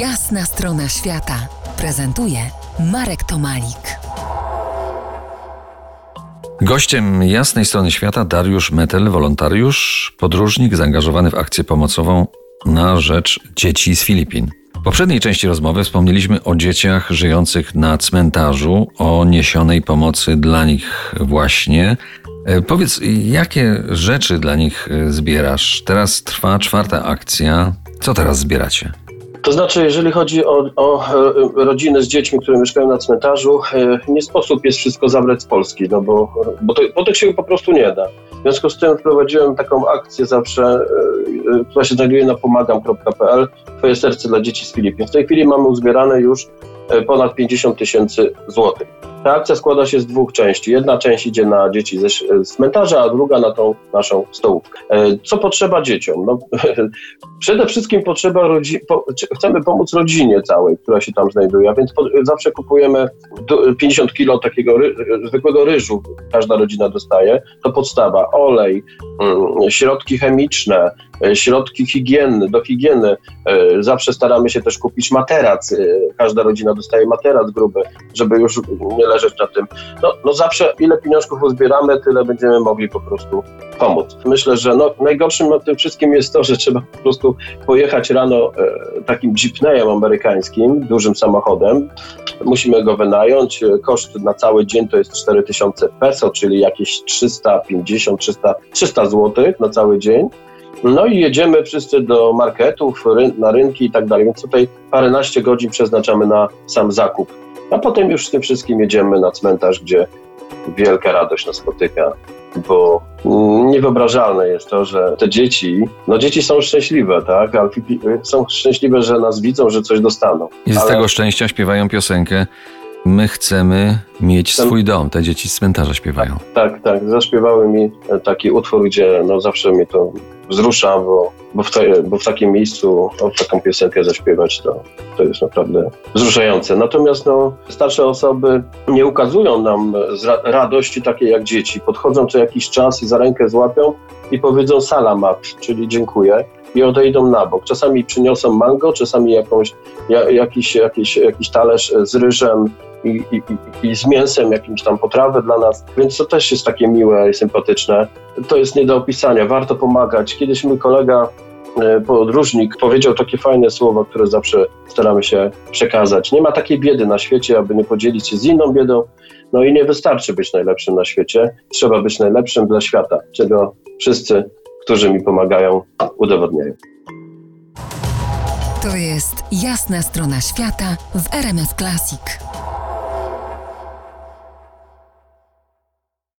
Jasna Strona Świata prezentuje Marek Tomalik. Gościem Jasnej Strony Świata Dariusz Metel, wolontariusz, podróżnik zaangażowany w akcję pomocową na rzecz dzieci z Filipin. W poprzedniej części rozmowy wspomnieliśmy o dzieciach żyjących na cmentarzu, o niesionej pomocy dla nich właśnie. Powiedz, jakie rzeczy dla nich zbierasz? Teraz trwa 4. akcja. Co teraz zbieracie? To znaczy, jeżeli chodzi o rodziny z dziećmi, które mieszkają na cmentarzu, nie sposób jest wszystko zabrać z Polski, no bo to się po prostu nie da. W związku z tym wprowadziłem taką akcję zawsze, która się znajduje na pomagam.pl, Twoje serce dla dzieci z Filipin. W tej chwili mamy uzbierane już ponad 50 000 złotych. Ta akcja składa się z 2 części. Jedna część idzie na dzieci z cmentarza, a druga na tą naszą stołówkę. Co potrzeba dzieciom? No, przede wszystkim chcemy pomóc rodzinie całej, która się tam znajduje, a więc zawsze kupujemy 50 kg takiego zwykłego ryżu, każda rodzina dostaje. To podstawa, olej, środki chemiczne, środki do higieny. Zawsze staramy się też kupić materac. Każda rodzina dostaje materac gruby, żeby już nie leżeć na tym. No zawsze ile pieniążków uzbieramy, tyle będziemy mogli po prostu pomóc. Myślę, że najgorszym na tym wszystkim jest to, że trzeba po prostu pojechać rano takim Jeepneyem amerykańskim, dużym samochodem. Musimy go wynająć. Koszt na cały dzień to jest 4000 peso, czyli jakieś 300 złotych na cały dzień. No i jedziemy wszyscy do marketów, na rynki i tak dalej, więc tutaj paręnaście godzin przeznaczamy na sam zakup. A potem już z tym wszystkim jedziemy na cmentarz, gdzie wielka radość nas spotyka, bo niewyobrażalne jest to, że te dzieci, dzieci są szczęśliwe, tak? Są szczęśliwe, że nas widzą, że coś dostaną. I z tego szczęścia śpiewają piosenkę My chcemy mieć swój dom. Te dzieci z cmentarza śpiewają. Tak. Zaśpiewały mi taki utwór, gdzie zawsze mnie to wzrusza, bo w takim miejscu taką piosenkę zaśpiewać to jest naprawdę wzruszające. Natomiast starsze osoby nie ukazują nam radości takiej jak dzieci. Podchodzą co jakiś czas i za rękę złapią i powiedzą salamat, czyli dziękuję, i odejdą na bok. Czasami przyniosą mango, czasami jakiś talerz z ryżem i z mięsem, jakimś tam potrawę dla nas, więc to też jest takie miłe i sympatyczne. To jest nie do opisania, warto pomagać. Kiedyś mój kolega podróżnik powiedział takie fajne słowa, które zawsze staramy się przekazać. Nie ma takiej biedy na świecie, aby nie podzielić się z inną biedą, i nie wystarczy być najlepszym na świecie, trzeba być najlepszym dla świata, czego wszyscy, którzy mi pomagają, udowodniają. To jest Jasna Strona Świata w RMF Classic.